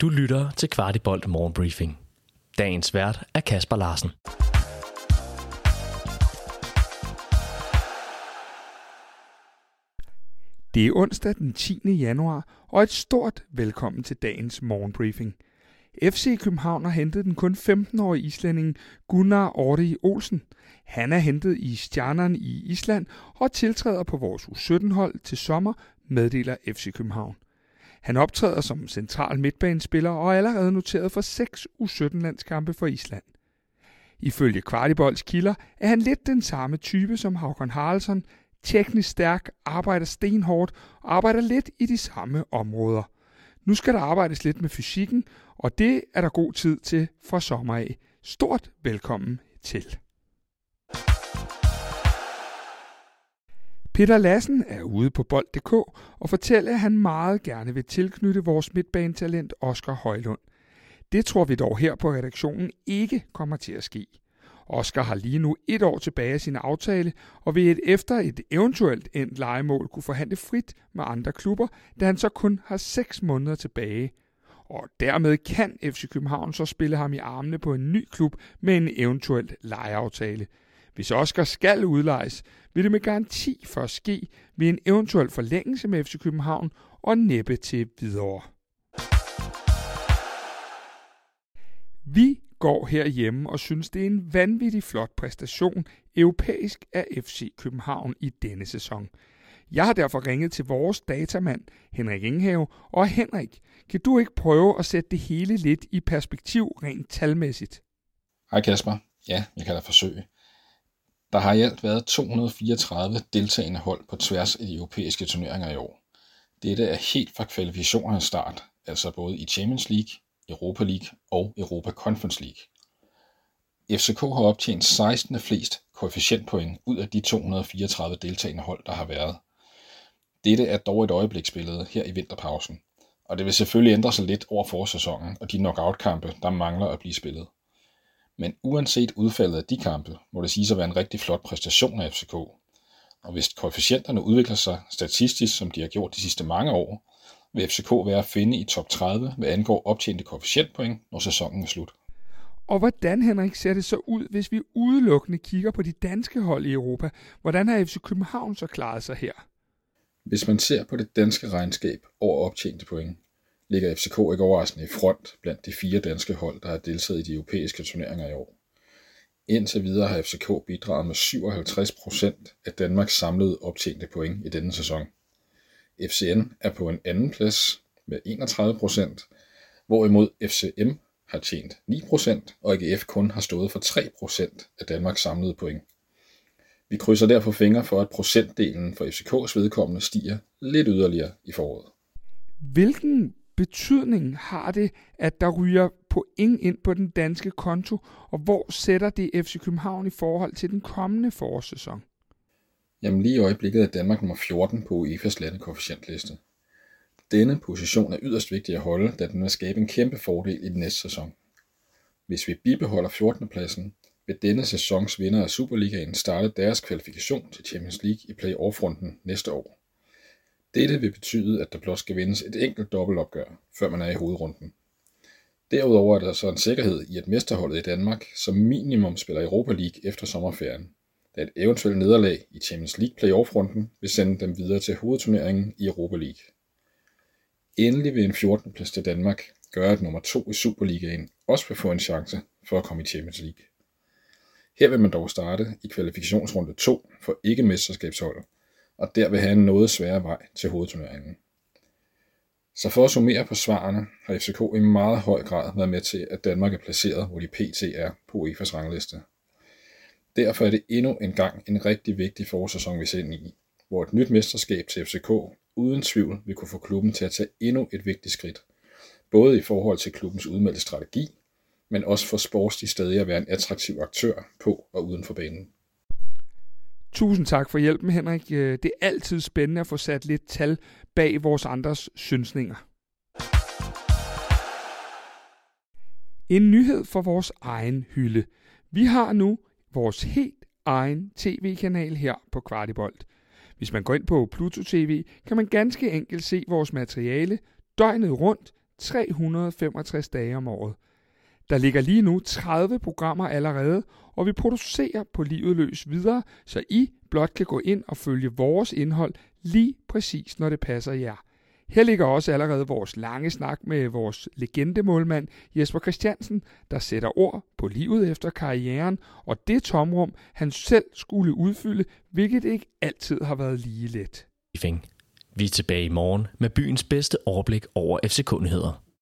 Du lytter til Kvartibold Morgenbriefing. Dagens vært er Kasper Larsen. Det er onsdag den 10. januar, og et stort velkommen til dagens morgenbriefing. FC København har hentet den kun 15-årige islænding Gunnar Ordi Olsen. Han er hentet i Stjernan i Island og tiltræder på vores U17-hold til sommer, meddeler FC København. Han optræder som central midtbanespiller og er allerede noteret for 6 U17-landskampe for Island. Ifølge Kvartibolds kilder er han lidt den samme type som Hákon Haraldsson, teknisk stærk, arbejder stenhårdt og arbejder lidt i de samme områder. Nu skal der arbejdes lidt med fysikken, og det er der god tid til fra sommer af. Stort velkommen til. Peter Lassen er ude på bold.dk og fortæller, at han meget gerne vil tilknytte vores midtbanetalent Oscar Højlund. Det tror vi dog her på redaktionen ikke kommer til at ske. Oscar har lige nu 1 år tilbage af sin aftale og vil efter et eventuelt endt lejemål kunne forhandle frit med andre klubber, da han så kun har 6 måneder tilbage. Og dermed kan FC København så spille ham i armene på en ny klub med en eventuelt lejeaftale. Hvis Oscar skal udlejes, vil det med garanti først ske ved en eventuel forlængelse med FC København og næppe til Hvidovre. Vi går herhjemme og synes, det er en vanvittig flot præstation europæisk af FC København i denne sæson. Jeg har derfor ringet til vores datamand, Henrik Enghøv, og Henrik, kan du ikke prøve at sætte det hele lidt i perspektiv rent talmæssigt? Hej Kasper. Ja, jeg kan da forsøge. Der har i alt været 234 deltagende hold på tværs af de europæiske turneringer i år. Dette er helt fra kvalifikationernes start, altså både i Champions League, Europa League og Europa Conference League. FCK har optjent 16. flest koefficientpoint ud af de 234 deltagende hold, der har været. Dette er dog et øjebliksbillede her i vinterpausen, og det vil selvfølgelig ændre sig lidt over forårssæsonen og de knockout-kampe, der mangler at blive spillet. Men uanset udfaldet af de kampe, må det siges at være en rigtig flot præstation af FCK. Og hvis koefficienterne udvikler sig statistisk, som de har gjort de sidste mange år, vil FCK være at finde i top 30, hvad angår optjente koefficientpoint, når sæsonen er slut. Og hvordan, Henrik, ser det så ud, hvis vi udelukkende kigger på de danske hold i Europa? Hvordan har FC København så klaret sig her? Hvis man ser på det danske regnskab over optjente point, ligger FCK ikke overraskende i front blandt de 4 danske hold, der har deltaget i de europæiske turneringer i år. Indtil videre har FCK bidraget med 57% af Danmarks samlede optjente point i denne sæson. FCN er på en anden plads med 31%, hvorimod FCM har tjent 9%, og AGF kun har stået for 3% af Danmarks samlede point. Vi krydser derfor fingre for, at procentdelen for FCKs vedkommende stiger lidt yderligere i foråret. Hvilken betydning har det, at der ryger point ind på den danske konto, og hvor sætter det FC København i forhold til den kommende forårssæson? Jamen lige i øjeblikket er Danmark nummer 14 på UEFA's landekoefficientliste. Denne position er yderst vigtig at holde, da den vil skabe en kæmpe fordel i den næste sæson. Hvis vi bibeholder 14. pladsen, vil denne sæsons vinder af Superligaen starte deres kvalifikation til Champions League i play-off-runden næste år. Dette vil betyde, at der blot skal vindes et enkelt dobbeltopgør, før man er i hovedrunden. Derudover er der så en sikkerhed i, at mesterholdet i Danmark som minimum spiller Europa League efter sommerferien, da et eventuelt nederlag i Champions League playoff-runden vil sende dem videre til hovedturneringen i Europa League. Endelig vil en 14. plads til Danmark gøre, at nummer 2 i Superligaen også vil få en chance for at komme i Champions League. Her vil man dog starte i kvalifikationsrunde 2 for ikke-mesterskabsholdet, og der vil have en noget sværere vej til hovedturneringen. Så for at summere på svarene, har FCK i meget høj grad været med til, at Danmark er placeret, hvor de pt. Er på UEFA's rangliste. Derfor er det endnu en gang en rigtig vigtig forårssæson, vi ser ind i, hvor et nyt mesterskab til FCK uden tvivl vil kunne få klubben til at tage endnu et vigtigt skridt, både i forhold til klubbens udmeldte strategi, men også for sports de stadig at være en attraktiv aktør på og uden for banen. Tusind tak for hjælpen, Henrik. Det er altid spændende at få sat lidt tal bag vores andres synsninger. En nyhed for vores egen hylde. Vi har nu vores helt egen tv-kanal her på Kvartibold. Hvis man går ind på Pluto TV, kan man ganske enkelt se vores materiale døgnet rundt, 365 dage om året. Der ligger lige nu 30 programmer allerede, og vi producerer på livet løs videre, så I blot kan gå ind og følge vores indhold lige præcis, når det passer jer. Her ligger også allerede vores lange snak med vores legendemålmand Jesper Christiansen, der sætter ord på livet efter karrieren og det tomrum, han selv skulle udfylde, hvilket ikke altid har været lige let. Vi er tilbage i morgen med byens bedste overblik over FC-nyheder.